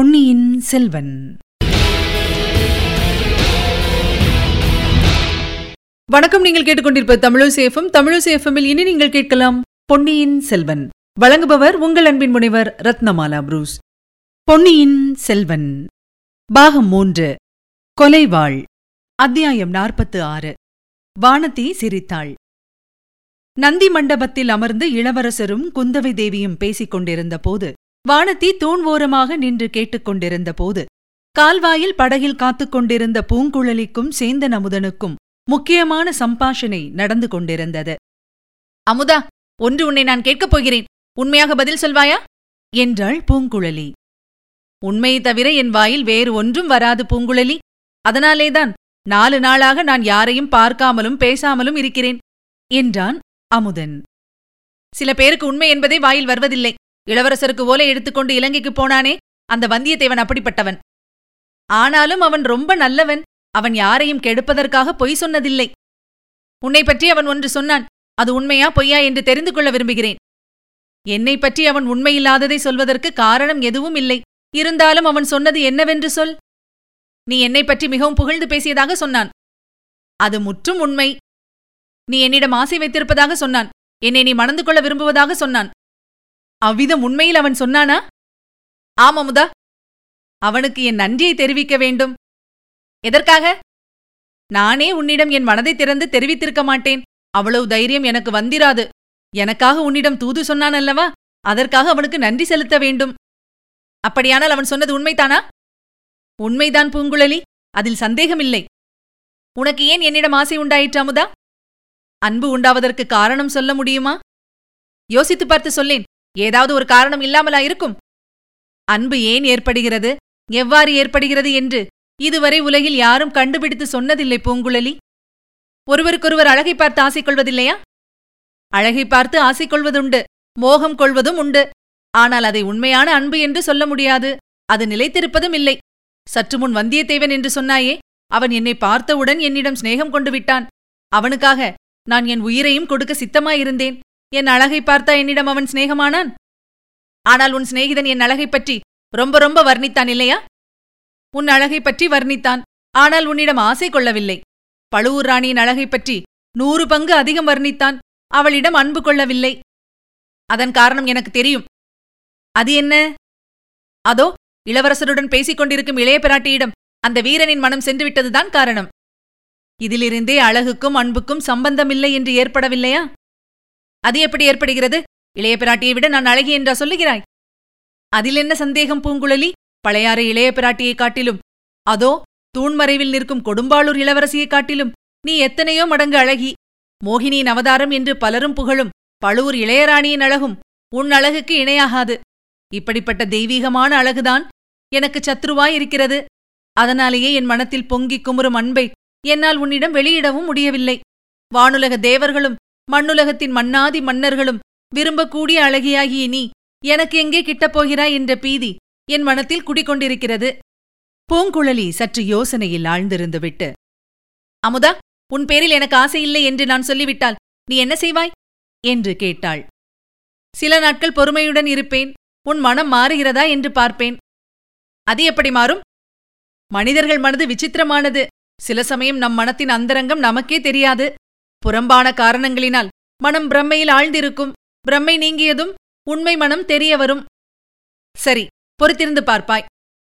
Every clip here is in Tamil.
பொன்னியின் செல்வன். வணக்கம். நீங்கள் கேட்டுக்கொண்டிருப்ப தமிழோசை எஃப்எம். இனி நீங்கள் கேட்கலாம் பொன்னியின் செல்வன். வழங்குபவர் உங்கள் அன்பின் முனைவர் ரத்னமாலா புரூஸ். பொன்னியின் செல்வன் பாகம் 3, கொலைவாள், அத்தியாயம் 46. வானதி சிரித்தாள். நந்தி மண்டபத்தில் அமர்ந்து இளவரசரும் குந்தவை தேவியும் பேசிக் கொண்டிருந்த போது, வானதி தூண் ஓரமாக நின்று கேட்டுக்கொண்டிருந்த போது, கால்வாயில் படகில் காத்துக்கொண்டிருந்த பூங்குழலிக்கும் சேந்தன் அமுதனுக்கும் முக்கியமான சம்பாஷணை நடந்து கொண்டிருந்தது. "அமுதா, ஒன்று உன்னை நான் கேட்கப் போகிறேன். உண்மையாக பதில் சொல்வாயா?" என்றாள் பூங்குழலி. "உண்மையை தவிர என் வாயில் வேறு ஒன்றும் வராது பூங்குழலி. அதனாலேதான் 4 நாளாக நான் யாரையும் பார்க்காமலும் பேசாமலும் இருக்கிறேன்" என்றான் அமுதன். "சில பேருக்கு உண்மை என்பதே வாயில் வருவதில்லை. இளவரசருக்கு ஓலை எடுத்துக்கொண்டு இலங்கைக்கு போனானே, அந்த வந்தியத்தேவன் அப்படிப்பட்டவன். ஆனாலும் அவன் ரொம்ப நல்லவன். அவன் யாரையும் கெடுப்பதற்காக பொய் சொன்னதில்லை. உன்னை பற்றி அவன் ஒன்று சொன்னான். அது உண்மையா பொய்யா என்று தெரிந்து கொள்ள விரும்புகிறேன். என்னை பற்றி அவன் உண்மையில்லாததை சொல்வதற்கு காரணம் எதுவும் இல்லை. இருந்தாலும் அவன் சொன்னது என்னவென்று சொல். நீ என்னை பற்றி மிகவும் புகழ்ந்து பேசியதாக சொன்னான். அது முற்றும் உண்மை. நீ என்னிடம் ஆசை வைத்திருப்பதாக சொன்னான். என்னை நீ மணந்து கொள்ள விரும்புவதாக சொன்னான். அவ்விதம் உண்மையில் அவன் சொன்னானா?" "ஆமாமுதா. அவனுக்கு என் நன்றியை தெரிவிக்க வேண்டும்." "எதற்காக?" "நானே உன்னிடம் என் மனதை திறந்து தெரிவித்திருக்க மாட்டேன். அவ்வளவு தைரியம் எனக்கு வந்திராது. எனக்காக உன்னிடம் தூது சொன்னான் அல்லவா, அதற்காக அவனுக்கு நன்றி செலுத்த வேண்டும்." "அப்படியானால் அவன் சொன்னது உண்மைதானா?" "உண்மைதான் பூங்குழலி, அதில் சந்தேகமில்லை." "உனக்கு ஏன் என்னிடம் ஆசை உண்டாயிற்று அமுதா? அன்பு உண்டாவதற்கு காரணம் சொல்ல முடியுமா? யோசித்து பார்த்து சொல்லேன். ஏதாவது ஒரு காரணம் இல்லாமலா இருக்கும்? அன்பு ஏன் ஏற்படுகிறது, எவ்வாறு ஏற்படுகிறது என்று இதுவரை உலகில் யாரும் கண்டுபிடித்து சொன்னதில்லை பூங்குழலி. ஒருவருக்கொருவர் அழகை பார்த்து ஆசை கொள்வதில்லையா? அழகை பார்த்து ஆசை கொள்வதுண்டு, மோகம் கொள்வதும் உண்டு. ஆனால் அதை உண்மையான அன்பு என்று சொல்ல முடியாது. அது நிலைத்திருப்பதும் இல்லை. சற்றுமுன் வந்தியத்தேவன் என்று சொன்னாயே, அவன் என்னை பார்த்தவுடன் என்னிடம் சிநேகம் கொண்டு விட்டான். அவனுக்காக நான் என் உயிரையும் கொடுக்க சித்தமாயிருந்தேன். என் அழகை பார்த்தா என்னிடம் அவன் சிநேகமானான். ஆனால் உன் சிநேகிதன் என் அழகை பற்றி ரொம்ப ரொம்ப வர்ணித்தான் இல்லையா? உன் அழகை பற்றி வர்ணித்தான். ஆனால் உன்னிடம் ஆசை கொள்ளவில்லை. பழுவூர் ராணியின் அழகை பற்றி 100 பங்கு அதிகம் வர்ணித்தான். அவளிடம் அன்பு கொள்ளவில்லை. அதன் காரணம் எனக்கு தெரியும்." "அது என்ன?" "அதோ இளவரசருடன் பேசிக் கொண்டிருக்கும் இளைய பிராட்டியிடம் அந்த வீரனின் மனம் சென்றுவிட்டதுதான் காரணம்." "இதிலிருந்தே அழகுக்கும் அன்புக்கும் சம்பந்தமில்லை என்று ஏற்படவில்லையா?" "அது எப்படி ஏற்படுகிறது? இளைய பிராட்டியை விட நான் அழகி என்றா சொல்லுகிறாய்?" "அதில் என்ன சந்தேகம் பூங்குழலி? பழையாறை இளைய பிராட்டியைக் காட்டிலும், அதோ தூண்மறைவில் நிற்கும் கொடும்பாளூர் இளவரசியைக் காட்டிலும் நீ எத்தனையோ மடங்கு அழகி. மோகினியின் அவதாரம் என்று பலரும் புகழும் பழுவூர் இளையராணியின் அழகும் உன் அழகுக்கு இணையாகாது. இப்படிப்பட்ட தெய்வீகமான அழகுதான் எனக்கு சத்ருவாயிருக்கிறது. அதனாலேயே என் மனத்தில் பொங்கி குமுறும் அன்பை என்னால் உன்னிடம் வெளியிடவும் முடியவில்லை. வானுலக தேவர்களும் மண்ணுலகத்தின் மன்னாதி மன்னர்களும் விரும்பக்கூடிய அழகியாகிய நீ எனக்கு எங்கே கிட்டப்போகிறாய் என்ற பீதி என் மனத்தில் குடிக்கொண்டிருக்கிறது." பூங்குழலி சற்று யோசனையில் ஆழ்ந்திருந்துவிட்டு, "அமுதா, உன் பேரில் எனக்கு ஆசையில்லை என்று நான் சொல்லிவிட்டால் நீ என்ன செய்வாய்?" என்று கேட்டாள். "சில நாட்கள் பொறுமையுடன் இருப்பேன். உன் மனம் மாறுகிறதா என்று பார்ப்பேன்." "அது எப்படி மாறும்? மனிதர்கள் மனது விசித்திரமானது. சில சமயம் நம் மனத்தின் அந்தரங்கம் நமக்கே தெரியாது. புறம்பான காரணங்களினால் மனம் பிரம்மையில் ஆழ்ந்திருக்கும். பிரம்மை நீங்கியதும் உண்மை மனம் தெரிய வரும். சரி, பொறுத்திருந்து பார்ப்பாய்.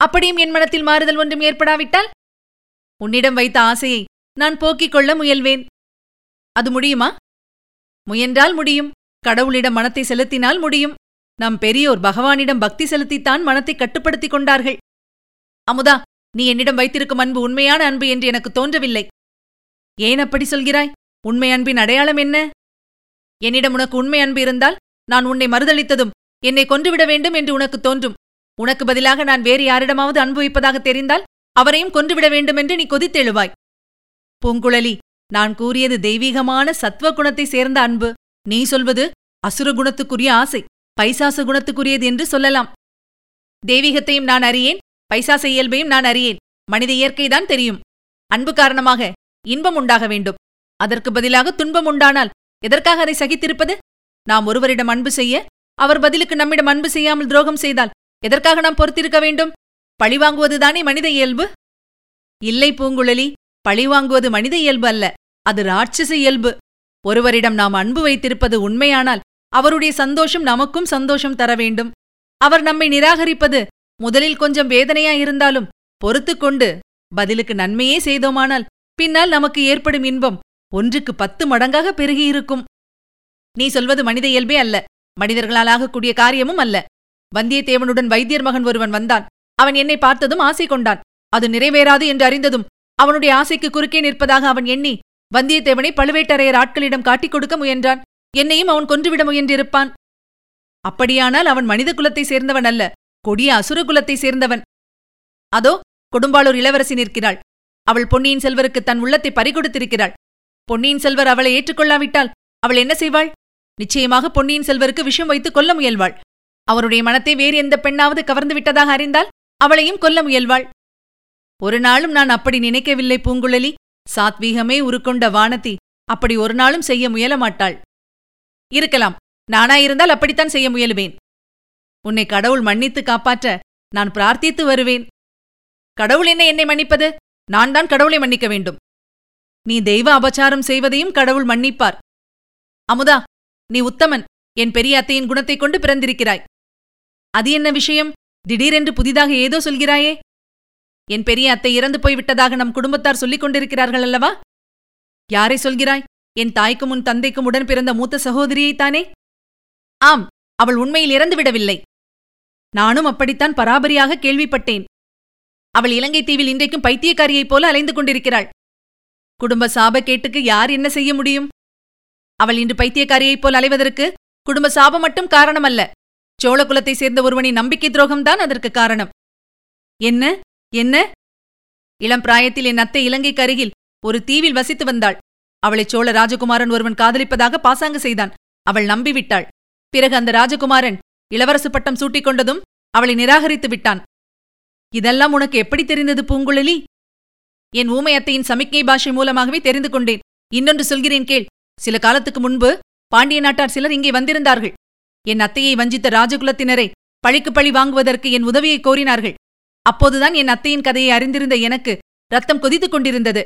அப்படியும் என் மனத்தில் மாறுதல் ஒன்றும் ஏற்படாவிட்டால் உன்னிடம் வைத்த ஆசையை நான் போக்கிக் கொள்ள முயல்வேன்." "அது முடியுமா?" "முயன்றால் முடியும். கடவுளிடம் மனத்தை செலுத்தினால் முடியும். நம் பெரியோர் பகவானிடம் பக்தி செலுத்தித்தான் மனத்தை கட்டுப்படுத்திக் கொண்டார்கள்." "அமுதா, நீ என்னிடம் வைத்திருக்கும் அன்பு உண்மையான அன்பு என்று எனக்கு தோன்றவில்லை." "ஏன் அப்படி சொல்கிறாய்? உண்மை அன்பின் அடையாளம் என்ன?" "என்னிடம் உனக்கு உண்மை அன்பு இருந்தால் நான் உன்னை மறுதளித்ததும் என்னை கொன்றுவிட வேண்டும் என்று உனக்கு தோன்றும். உனக்கு பதிலாக நான் வேறு யாரிடமாவது அன்பு வைப்பதாக தெரிந்தால் அவரையும் கொன்றுவிட வேண்டுமென்று நீ கொதித்தெழுவாய்." "பூங்குழலி, நான் கூறியது தெய்வீகமான சத்வ குணத்தை சேர்ந்த அன்பு. நீ சொல்வது அசுர குணத்துக்குரிய ஆசை, பைசாசு குணத்துக்குரியது என்று சொல்லலாம்." "தெய்வீகத்தையும் நான் அறியேன், பைசாச இயல்பையும் நான் அறியேன். மனித இயற்கைதான் தெரியும். அன்பு காரணமாக இன்பம் உண்டாக வேண்டும். அதற்கு பதிலாக துன்பம் உண்டானால் எதற்காக அதை சகித்திருப்பது? நாம் ஒருவரிடம் அன்பு செய்ய அவர் பதிலுக்கு நம்மிடம் அன்பு செய்யாமல் துரோகம் செய்தால் எதற்காக நாம் பொறுத்திருக்க வேண்டும்? பழிவாங்குவதுதானே மனித இயல்பு? இல்லை பூங்குழலி, பழிவாங்குவது மனித இயல்பு அல்ல, அது ராட்சச இயல்பு. ஒருவரிடம் நாம் அன்பு வைத்திருப்பது உண்மையானால் அவருடைய சந்தோஷம் நமக்கும் சந்தோஷம் தர வேண்டும். அவர் நம்மை நிராகரிப்பது முதலில் கொஞ்சம் வேதனையாயிருந்தாலும் பொறுத்துக்கொண்டு பதிலுக்கு நன்மையே செய்தோமானால் பின்னால் நமக்கு ஏற்படும் இன்பம் 100 மடங்காக பெருகியிருக்கும். நீ சொல்வது மனித இயல்பே அல்ல, மனிதர்களாலாகக்கூடிய காரியமும் அல்ல. வந்தியத்தேவனுடன் வைத்தியர் மகன் ஒருவன் வந்தான். அவன் என்னை பார்த்ததும் ஆசை கொண்டான். அது நிறைவேறாது என்று அறிந்ததும் அவனுடைய ஆசைக்கு குறுக்கே நிற்பதாக அவன் எண்ணி வந்தியத்தேவனை பழுவேட்டரையர் ஆட்களிடம் காட்டிக் கொடுக்க முயன்றான். என்னையும் அவன் கொன்றுவிட முயன்றிருப்பான். அப்படியானால் அவன் மனித குலத்தை சேர்ந்தவன் அல்ல, கொடிய அசுர குலத்தை சேர்ந்தவன். அதோ கொடும்பாளூர் இளவரசி நிற்கிறாள். அவள் பொன்னியின் செல்வருக்கு தன் உள்ளத்தை பறிகொடுத்திருக்கிறாள். பொன்னியின் செல்வர் அவளை ஏற்றுக்கொள்ளாவிட்டால் அவள் என்ன செய்வாள்? நிச்சயமாக பொன்னியின் செல்வருக்கு விஷம் வைத்து கொல்ல முயல்வாள். அவருடைய மனத்தை வேறு எந்த பெண்ணாவது கவர்ந்து விட்டதாக அறிந்தால் அவளையும் கொல்ல முயல்வாள். ஒரு நாளும் நான் அப்படி நினைக்கவில்லை பூங்குழலி. சாத்வீகமே உருக்கொண்ட வானதி அப்படி ஒரு நாளும் செய்ய முயலமாட்டாள். இருக்கலாம், நானாயிருந்தால் அப்படித்தான் செய்ய முயலுவேன். உன்னை கடவுள் மன்னித்து காப்பாற்ற நான் பிரார்த்தித்து வருவேன். கடவுள் என்னை மன்னிப்பது? நான் தான் கடவுளை மன்னிக்க வேண்டும். நீ தெய்வ அபச்சாரம் செய்வதையும் கடவுள் மன்னிப்பார். அமுதா, நீ உத்தமன். என் பெரிய அத்தையின் குணத்தைக் கொண்டு பிறந்திருக்கிறாய். அது என்ன விஷயம்? திடீரென்று புதிதாக ஏதோ சொல்கிறாயே? என் பெரிய அத்தை இறந்து போய்விட்டதாக நம் குடும்பத்தார் சொல்லிக் கொண்டிருக்கிறார்கள் அல்லவா? யாரை சொல்கிறாய்? என் தாய்க்கும் உன் தந்தைக்கும் உடன் பிறந்த மூத்த சகோதரியைத்தானே? ஆம், அவள் உண்மையில் இறந்துவிடவில்லை. நானும் அப்படித்தான் பராபரியாக கேள்விப்பட்டேன். அவள் இலங்கை தீவில் இன்றைக்கும் பைத்தியக்காரியைப் போல அலைந்து கொண்டிருக்கிறாள். குடும்ப சாபக்கேட்டுக்கு யார் என்ன செய்ய முடியும்? அவள் இன்று பைத்தியக்காரியைப் போல் அலைவதற்கு குடும்ப சாபம் மட்டும் காரணமல்ல, சோழ குலத்தை சேர்ந்த ஒருவனின் நம்பிக்கை துரோகம்தான் அதற்கு காரணம். என்ன என்ன? இளம் பிராயத்தில் என் அத்தை இலங்கைக்கு அருகில் ஒரு தீவில் வசித்து வந்தாள். அவளை சோழ ராஜகுமாரன் ஒருவன் காதலிப்பதாக பாசாங்கு செய்தான். அவள் நம்பிவிட்டாள். பிறகு அந்த ராஜகுமாரன் இளவரசு பட்டம் சூட்டிக் கொண்டதும் அவளை நிராகரித்து விட்டான். இதெல்லாம் உனக்கு எப்படி தெரிந்தது பூங்குழலி? என் ஊமை அத்தையின் சமிக்ஞை பாஷை மூலமாகவே தெரிந்து கொண்டேன். இன்னொன்று சொல்கிறேன் கேள். சில காலத்துக்கு முன்பு பாண்டிய நாட்டார் சிலர் இங்கே வந்திருந்தார்கள். என் அத்தையை வஞ்சித்த ராஜகுலத்தினரை பழிக்கு பழி வாங்குவதற்கு என் உதவியை கோரினார்கள். அப்போதுதான் என் அத்தையின் கதையை அறிந்திருந்த எனக்கு ரத்தம் கொதித்துக் கொண்டிருந்தது.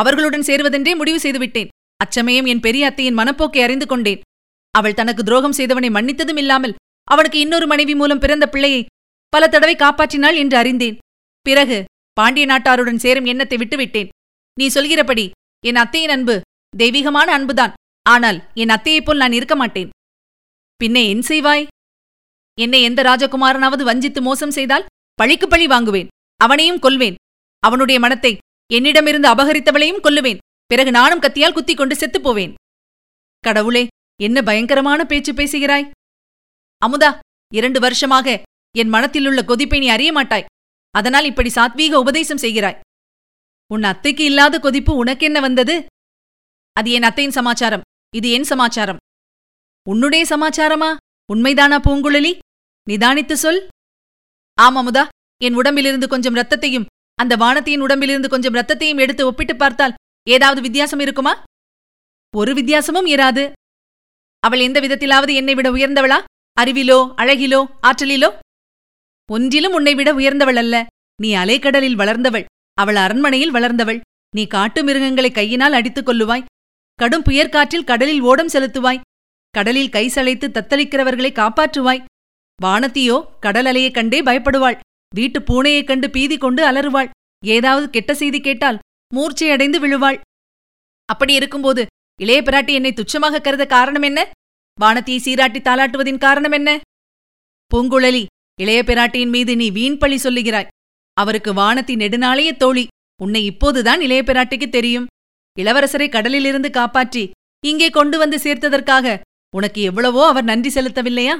அவர்களுடன் சேர்வதென்றே முடிவு செய்துவிட்டேன். அச்சமயம் என் பெரிய அத்தையின் மனப்போக்கை அறிந்து கொண்டேன். அவள் தனக்கு துரோகம் செய்தவனை மன்னித்ததும் இல்லாமல் அவனுக்கு இன்னொரு மனைவி மூலம் பிறந்த பிள்ளையை பல தடவை காப்பாற்றினாள் என்று அறிந்தேன். பிறகு பாண்டிய நாட்டாருடன் சேரும் எண்ணத்தை விட்டுவிட்டேன். நீ சொல்கிறபடி என் அத்தையின் அன்பு தெய்வீகமான அன்புதான். ஆனால் என் அத்தையைப் போல் நான் இருக்க மாட்டேன். பின்னே என் செய்வாய்? என்னை எந்த ராஜகுமாரனாவது வஞ்சித்து மோசம் செய்தால் பழிக்கு பழி வாங்குவேன். அவனையும் கொல்வேன். அவனுடைய மனத்தை என்னிடமிருந்து அபகரித்தவளையும் கொல்லுவேன். பிறகு நானும் கத்தியால் குத்திக் கொண்டு செத்துப் போவேன். கடவுளே, என்ன பயங்கரமான பேச்சு பேசுகிறாய்! அமுதா, 2 வருஷமாக என் மனத்திலுள்ள கொதிப்பை நீ அறிய மாட்டாய். அதனால் இப்படி சாத்வீக உபதேசம் செய்கிறாய். உன் அத்தைக்கு இல்லாத கொதிப்பு உனக்கென்ன வந்தது? அது என் அத்தையின் சமாச்சாரம். இது என் சமாச்சாரம். உன்னுடைய சமாச்சாரமா? உண்மைதானா பூங்குழலி? நிதானித்து சொல். ஆம் அமுதா, என் உடம்பிலிருந்து கொஞ்சம் ரத்தத்தையும் அந்த வானதியின் உடம்பிலிருந்து கொஞ்சம் ரத்தத்தையும் எடுத்து ஒப்பிட்டு பார்த்தால் ஏதாவது வித்தியாசம் இருக்குமா? ஒரு வித்தியாசமும் இராது. அவள் எந்த விதத்திலாவது என்னை விட உயர்ந்தவளா? அறிவிலோ அழகிலோ ஆற்றலிலோ? ஒன்றிலும் உன்னை விட உயர்ந்தவள் அல்ல. நீ அலைக்கடலில் வளர்ந்தவள், அவள் அரண்மனையில் வளர்ந்தவள். நீ காட்டு மிருகங்களை கையினால் அடித்துக் கொள்ளுவாய். கடும் புயற்காற்றில் கடலில் ஓடம் செலுத்துவாய். கடலில் கை சளைத்து தத்தளிக்கிறவர்களை காப்பாற்றுவாய். வானதியோ கடல் அலையைக் கண்டே பயப்படுவாள். வீட்டு பூனையைக் கண்டு பீதி கொண்டு அலறுவாள். ஏதாவது கெட்ட செய்தி கேட்டால் மூர்ச்சையடைந்து விழுவாள். அப்படி இருக்கும்போது இளைய பிராட்டி என்னை துச்சமாக கருத காரணம் என்ன? வானதியை சீராட்டி தாளாட்டுவதின் காரணம் என்ன? பூங்குழலி, இளைய பிராட்டியின் மீது நீ வீண் பழி சொல்லுகிறாய். அவருக்கு வானதி நெடுநாளைய தோழி. உன்னை இப்போதுதான் இளைய பிராட்டிக்கு தெரியும். இளவரசரை கடலிலிருந்து காப்பாற்றி இங்கே கொண்டு வந்து சேர்த்ததற்காக உனக்கு எவ்வளவோ அவர் நன்றி செலுத்தவில்லையா?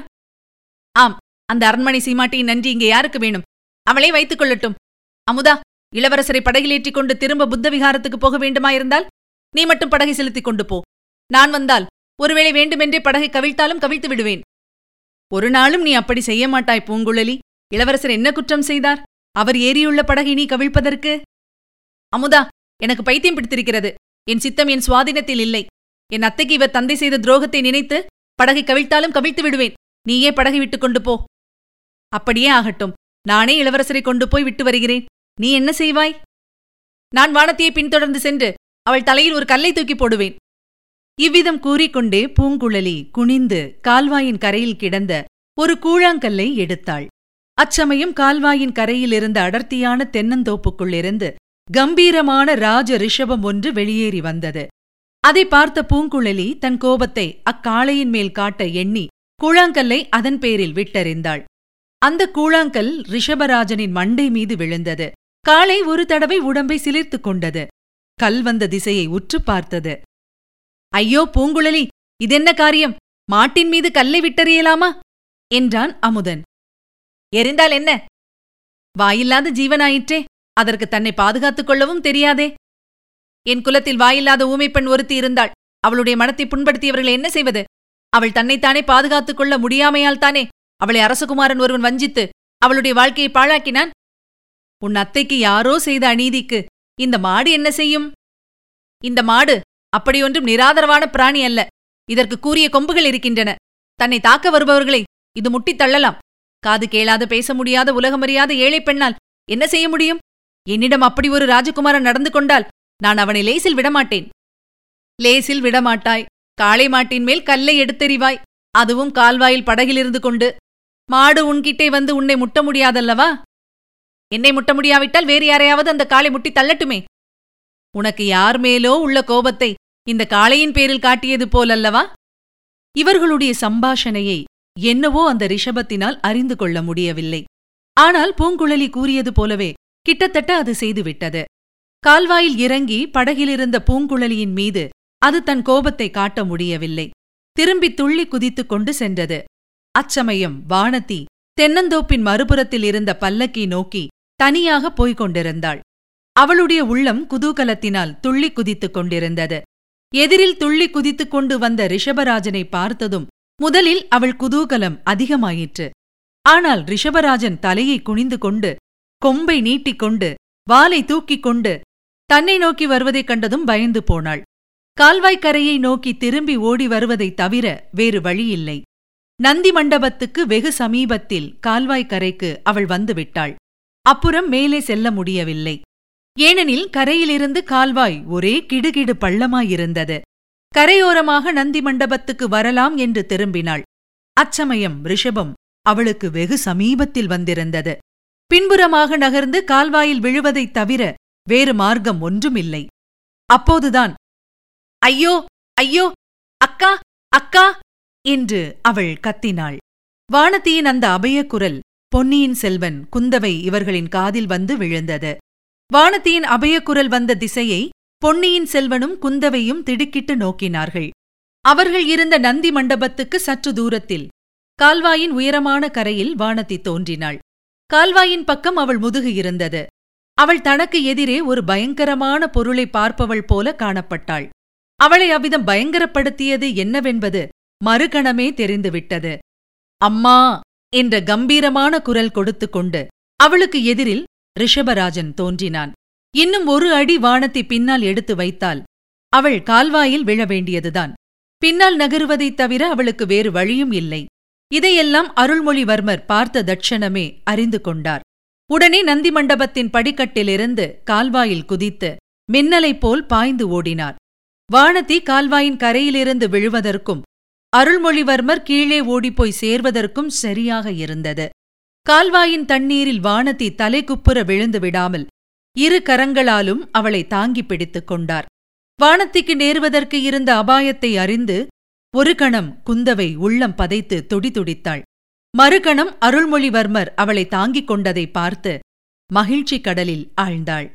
ஆம், அந்த அரண்மனை சீமாட்டியின் நன்றி இங்கே யாருக்கு வேணும்? அவளை வைத்துக் கொள்ளட்டும். அமுதா, இளவரசரை படகிலேற்றிக் கொண்டு திரும்ப புத்தவிகாரத்துக்கு போக வேண்டுமாயிருந்தால் நீ மட்டும் படகை செலுத்திக் கொண்டு போ. நான் வந்தால் ஒருவேளை வேண்டுமென்றே படகை கவிழ்த்தாலும் கவிழ்த்து விடுவேன். ஒரு நாளும் நீ அப்படி செய்ய மாட்டாய் பூங்குழலி. இளவரசர் என்ன குற்றம் செய்தார்? அவர் ஏறியுள்ள படகை நீ கவிழ்ப்பதற்கு? அமுதா, எனக்கு பைத்தியம் பிடித்திருக்கிறது. என் சித்தம் என் சுவாதீனத்தில் இல்லை. என் அத்தைக்கு இவர் தந்தை செய்த துரோகத்தை நினைத்து படகை கவிழ்த்தாலும் கவிழ்த்து விடுவேன். நீயே படகை விட்டுக் கொண்டு போ. அப்படியே ஆகட்டும். நானே இளவரசரை கொண்டு போய் விட்டு வருகிறேன். நீ என்ன செய்வாய்? நான் வானதியை பின்தொடர்ந்து சென்று அவள் தலையில் ஒரு கல்லை தூக்கி போடுவேன். இவ்விதம் கூறிக்கொண்டே பூங்குழலி குனிந்து கால்வாயின் கரையில் கிடந்த ஒரு கூழாங்கல்லை எடுத்தாள். அச்சமயம் கால்வாயின் கரையிலிருந்த அடர்த்தியான தென்னந்தோப்புக்குள்ளிருந்து கம்பீரமான ராஜ ரிஷபம் ஒன்று வெளியேறி வந்தது. அதை பார்த்த பூங்குழலி தன் கோபத்தை அக்காளையின் மேல் காட்ட எண்ணி கூழாங்கல்லை அதன் பேரில் விட்டறிந்தாள். அந்த கூழாங்கல் ரிஷபராஜனின் மண்டை மீது விழுந்தது. காளை ஒரு தடவை உடம்பை சிலிர்த்து கொண்டது. கல் வந்த திசையை உற்று பார்த்தது. ஐயோ பூங்குழலி, இதென்ன காரியம்? மாட்டின் மீது கல்லை விட்டறியலாமா என்றான் அமுதன். எரிந்தால் என்ன? வாயில்லாத ஜீவனாயிற்றே, அதற்கு தன்னை பாதுகாத்துக் கொள்ளவும் தெரியாதே. என் குலத்தில் வாயில்லாத ஊமைப்பெண் ஒருத்தி இருந்தாள். அவளுடைய மனத்தை புண்படுத்தியவர்களை என்ன செய்வது? அவள் தன்னைத்தானே பாதுகாத்துக் கொள்ள முடியாமையால்தானே அவளை அரசகுமாரன் ஒருவன் வஞ்சித்து அவளுடைய வாழ்க்கையை பாழாக்கினான். உன் அத்தைக்கு யாரோ செய்த அநீதிக்கு இந்த மாடு என்ன செய்யும்? இந்த மாடு அப்படியொன்றும் நிராதரவான பிராணி அல்ல. இதற்கு கூரிய கொம்புகள் இருக்கின்றன. தன்னை தாக்க வருபவர்களை இது முட்டித் தள்ளலாம். காது கேளாத, பேச முடியாத, உலகமறியாத ஏழை பெண்ணால் என்ன செய்ய முடியும்? என்னிடம் அப்படி ஒரு ராஜகுமாரன் நடந்து கொண்டால் நான் அவனை லேசில் விடமாட்டேன். லேசில் விடமாட்டாய். காளை மாட்டின் மேல் கல்லை எடுத்தெறிவாய். அதுவும் கால்வாயில் படகிலிருந்து கொண்டு. மாடு உன்கிட்டே வந்து உன்னை முட்ட முடியாதல்லவா? என்னை முட்ட முடியாவிட்டால் வேறு யாரையாவது அந்த காளை முட்டி தள்ளட்டுமே. உனக்கு யார் மேலோ உள்ள கோபத்தை இந்த காளையின் பேரில் காட்டியது போலல்லவா? இவர்களுடைய சம்பாஷணையை என்னவோ அந்த ரிஷபத்தினால் அறிந்து கொள்ள முடியவில்லை. ஆனால் பூங்குழலி கூறியது போலவே கிட்டத்தட்ட அது செய்துவிட்டது. கால்வாயில் இறங்கி படகிலிருந்த பூங்குழலியின் மீது அது தன் கோபத்தை காட்ட முடியவில்லை. திரும்பி துள்ளி குதித்துக் கொண்டு சென்றது. அச்சமயம் வானதி தென்னந்தோப்பின் மறுபுறத்தில் இருந்த பல்லக்கி நோக்கி தனியாக போய்க் கொண்டிருந்தாள். அவளுடைய உள்ளம் குதூகலத்தினால் துள்ளி குதித்துக் கொண்டிருந்தது. எதிரில் துள்ளி குதித்துக் கொண்டு வந்த ரிஷபராஜனை பார்த்ததும் முதலில் அவள் குதூகலம் அதிகமாயிற்று. ஆனால் ரிஷபராஜன் தலையை குனிந்து கொண்டு, கொம்பை நீட்டிக்கொண்டு, வாலை தூக்கிக் கொண்டு தன்னை நோக்கி வருவதைக் கண்டதும் பயந்து போனாள். கால்வாய்க்கரையை நோக்கி திரும்பி ஓடி வருவதைத் தவிர வேறு வழியில்லை. நந்தி மண்டபத்துக்கு வெகு சமீபத்தில் கால்வாய்க்கரைக்கு அவள் வந்துவிட்டாள். அப்புறம் மேலே செல்ல முடியவில்லை. ஏனெனில் கரையிலிருந்து கால்வாய் ஒரே கிடுகிடு பள்ளமாயிருந்தது. கரையோரமாக நந்தி மண்டபத்துக்கு வரலாம் என்று திரும்பினாள். அச்சமயம் ரிஷபம் அவளுக்கு வெகு சமீபத்தில் வந்திருந்தது. பின்புறமாக நகர்ந்து கால்வாயில் விழுவதைத் தவிர வேறு மார்க்கம் ஒன்றுமில்லை. அப்போதுதான் ஐயோ ஐயோ, அக்கா அக்கா என்று அவள் கத்தினாள். வானதியின் அந்த அபயக்குரல் பொன்னியின் செல்வன், குந்தவை இவர்களின் காதில் வந்து விழுந்தது. வானதியின் அபயக்குரல் வந்த திசையை பொன்னியின் செல்வனும் குந்தவையும் திடுக்கிட்டு நோக்கினார்கள். அவர்கள் இருந்த நந்தி மண்டபத்துக்கு சற்று தூரத்தில் கால்வாயின் உயரமான கரையில் வானதி தோன்றினாள். கால்வாயின் பக்கம் அவள் முதுகு இருந்தது. அவள் தனக்கு எதிரே ஒரு பயங்கரமான பொருளை பார்ப்பவள் போல காணப்பட்டாள். அவளை அவ்விதம் பயங்கரப்படுத்தியது என்னவென்பது மறுகணமே தெரிந்துவிட்டது. அம்மா என்ற கம்பீரமான குரல் கொடுத்து கொண்டு அவளுக்கு எதிரில் ரிஷபராஜன் தோன்றினான். இன்னும் ஒரு அடி வானதி பின்னால் எடுத்து வைத்தால் அவள் கால்வாயில் விழ வேண்டியதுதான். பின்னால் நகருவதைத் தவிர அவளுக்கு வேறு வழியும் இல்லை. இதையெல்லாம் அருள்மொழிவர்மர் பார்த்த தட்சணமே அறிந்து கொண்டார். உடனே நந்தி மண்டபத்தின் படிக்கட்டிலிருந்து கால்வாயில் குதித்து மின்னலைப் போல் பாய்ந்து ஓடினார். வானதி கால்வாயின் கரையிலிருந்து விழுவதற்கும் அருள்மொழிவர்மர் கீழே ஓடிப்போய் சேர்வதற்கும் சரியாக இருந்தது. கால்வாயின் தண்ணீரில் வானதி தலைக்குப்புற விழுந்து விடாமல் இரு கரங்களாலும் அவளை தாங்கி பிடித்துக் கொண்டார். வானதிக்கு நேருவதற்கு இருந்த அபாயத்தை அறிந்து ஒரு கணம் குந்தவை உள்ளம் பதைத்து துடிதுடித்தாள். மறுகணம் அருள்மொழிவர்மர் அவளை தாங்கிக் கொண்டதை பார்த்து மகிழ்ச்சி கடலில் ஆழ்ந்தாள்.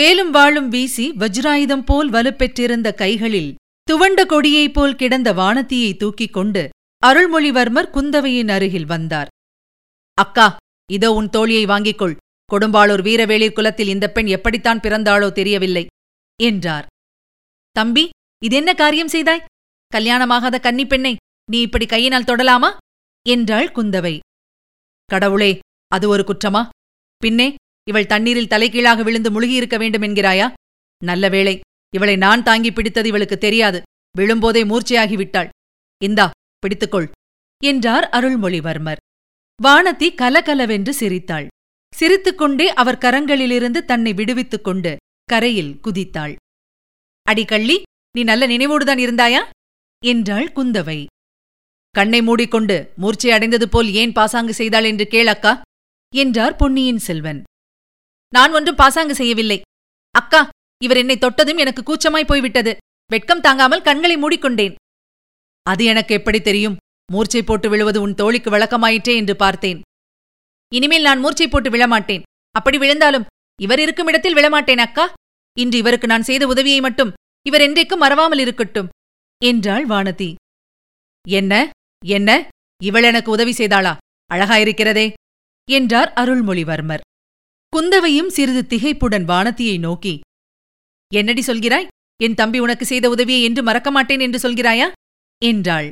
வேலும் வாளும் வீசி வஜ்ராயுதம் போல் வலுப்பெற்றிருந்த கைகளில் துவண்ட கொடியைப் போல் கிடந்த வானதியை தூக்கிக் கொண்டு அருள்மொழிவர்மர் குந்தவையின் அருகில் வந்தார். அக்கா, இதோ உன் தோழியை வாங்கிக்கொள். கொடும்பாளூர் வீரவேளிர் குலத்தில் இந்த பெண் எப்படித்தான் பிறந்தாளோ தெரியவில்லை என்றார். தம்பி, இதென்ன காரியம் செய்தாய்? கல்யாணமாகாத கன்னிப்பெண்ணை நீ இப்படி கையினால் தொடலாமா என்றாள் குந்தவை. கடவுளே, அது ஒரு குற்றமா? பின்னே இவள் தண்ணீரில் தலைகீழாக விழுந்து முழுகியிருக்க வேண்டும் என்கிறாயா? நல்ல வேளை இவளை நான் தாங்கி பிடித்தது இவளுக்கு தெரியாது. விழும்போதே மூர்ச்சையாகிவிட்டாள். இந்தா பிடித்துக்கொள் என்றார் அருள்மொழிவர்மர். வானதி கலகலவென்று சிரித்தாள். சிரித்துக்கொண்டே அவர் கரங்களிலிருந்து தன்னை விடுவித்துக் கொண்டு கரையில் குதித்தாள். அடிக்கள்ளி, நீ நல்ல நினைவோடுதான் இருந்தாயா என்றாள் குந்தவை. கண்ணை மூடிக்கொண்டு மூர்ச்சை அடைந்தது போல் ஏன் பாசாங்கு செய்தாள் என்று கேளக்கா என்றார் பொன்னியின் செல்வன். நான் ஒன்றும் பாசாங்கு செய்யவில்லை அக்கா. இவர் என்னை தொட்டதும் எனக்கு கூச்சமாய் போய்விட்டது. வெட்கம் தாங்காமல் கண்களை மூடிக்கொண்டேன். அது எனக்கு எப்படி தெரியும்? மூர்ச்சை போட்டு விழுவது உன் தோழிக்கு வழக்கமாயிற்றே என்று பார்த்தேன். இனிமேல் நான் மூர்ச்சை போட்டு விழமாட்டேன். அப்படி விழுந்தாலும் இவர் இருக்கும் இடத்தில் விழமாட்டேன் அக்கா. இன்று இவருக்கு நான் செய்த உதவியை மட்டும் இவர் என்றைக்கும் மறவாமல் இருக்கட்டும் என்றாள் வானதி. என்ன என்ன, இவள் எனக்கு உதவி செய்தாளா? அழகாயிருக்கிறதே என்றார் அருள்மொழிவர்மர். குந்தவையும் சிறிது திகைப்புடன் வானதியை நோக்கி, என்னடி சொல்கிறாய்? என் தம்பி உனக்கு செய்த உதவியை என்று மறக்க மாட்டேன் என்று சொல்கிறாயா என்றாள்.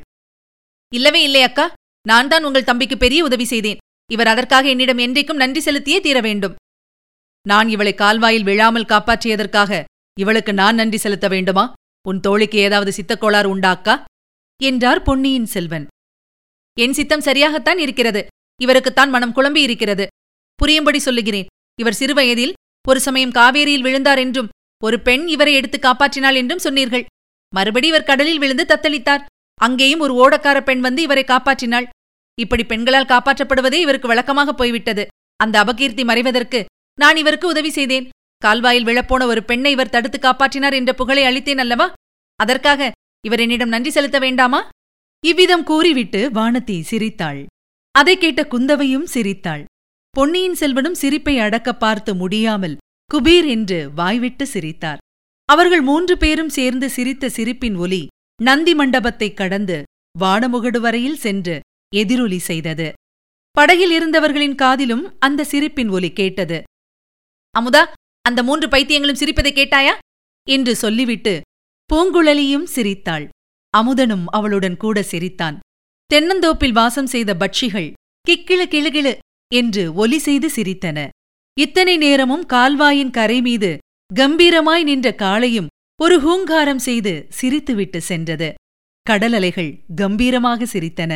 இல்லவே இல்லை அக்கா. நான் தான் உங்கள் தம்பிக்கு பெரிய உதவி செய்தேன். இவர் அதற்காக என்னிடம் என்றைக்கும் நன்றி செலுத்தியே தீர வேண்டும். நான் இவளை கால்வாயில் விழாமல் காப்பாற்றியதற்காக இவளுக்கு நான் நன்றி செலுத்த வேண்டுமா? உன் தோழிக்கு ஏதாவது சித்தக்கோளாறு உண்டாக்கா என்றார் பொன்னியின் செல்வன். என் சித்தம் சரியாகத்தான் இருக்கிறது. இவருக்குத்தான் மனம் குழம்பி இருக்கிறது. புரியும்படி சொல்லுகிறேன். இவர் சிறுவயதில் ஒரு சமயம் காவேரியில் விழுந்தார் என்றும் ஒரு பெண் இவரை எடுத்து காப்பாற்றினாள் என்றும் சொன்னீர்கள். மறுபடி இவர் கடலில் விழுந்து தத்தளித்தார். அங்கேயும் ஒரு ஓடக்கார பெண் வந்து இவரை காப்பாற்றினாள். இப்படி பெண்களால் காப்பாற்றப்படுவதே இவருக்கு வழக்கமாக போய்விட்டது. அந்த அபகீர்த்தி மறைவதற்கு நான் இவருக்கு உதவி செய்தேன். கால்வாயில் விழப்போன ஒரு பெண்ணை இவர் தடுத்து காப்பாற்றினார் என்ற புகழை அளித்தேன் அல்லவா? அதற்காக இவர் என்னிடம் நன்றி செலுத்த வேண்டாமா? இவ்விதம் கூறிவிட்டு வானதி சிரித்தாள். அதை கேட்ட குந்தவையும் சிரித்தாள். பொன்னியின் செல்வனும் சிரிப்பை அடக்க பார்த்து முடியாமல் குபீர் என்று வாய்விட்டு சிரித்தார். அவர்கள் 3 பேரும் சேர்ந்து சிரித்த சிரிப்பின் ஒலி நந்தி மண்டபத்தைக் கடந்து வாணமுகடு வரையில் சென்று எதிரொலி செய்தது. படகில் இருந்தவர்களின் காதிலும் அந்த சிரிப்பின் ஒலி கேட்டது. அமுதா, அந்த 3 பைத்தியங்களும் சிரிப்பதை கேட்டாயா என்று சொல்லிவிட்டு பூங்குழலியும் சிரித்தாள். அமுதனும் அவளுடன் கூட சிரித்தான். தென்னந்தோப்பில் வாசம் செய்த பட்சிகள் கிக்கிழு கிளுகிழு என்று ஒலி செய்து சிரித்தன. இத்தனை நேரமும் கால்வாயின் கரை மீது கம்பீரமாய் நின்ற காளையும் ஒரு ஹூங்காரம் செய்து சிரித்துவிட்டு சென்றது. கடலலைகள் கம்பீரமாக சிரித்தன.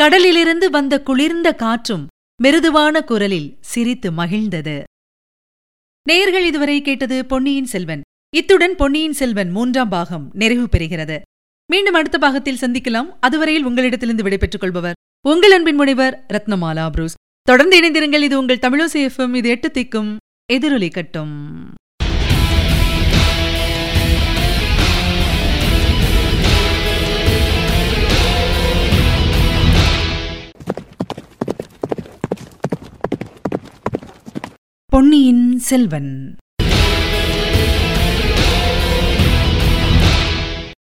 கடலிலிருந்து வந்த குளிர்ந்த காற்றும் மிருதுவான குரலில் சிரித்து மகிழ்ந்தது. நேயர்கள், இதுவரை கேட்டது பொன்னியின் செல்வன். இத்துடன் பொன்னியின் செல்வன் 3ஆம் பாகம் நிறைவு பெறுகிறது. மீண்டும் அடுத்த பாகத்தில் சந்திக்கலாம். அதுவரையில் உங்களிடத்திலிருந்து விடைபெற்றுக் கொள்பவர் உங்கள் அன்பின் முனைவர் ரத்னமாலா புரூஸ். தொடர்ந்து இணைந்திருங்கள். இது உங்கள் தமிழோசை எஃப்எம். இது 8 திக்கும் எதிரொலி கட்டும். பொன்னியின் செல்வன்.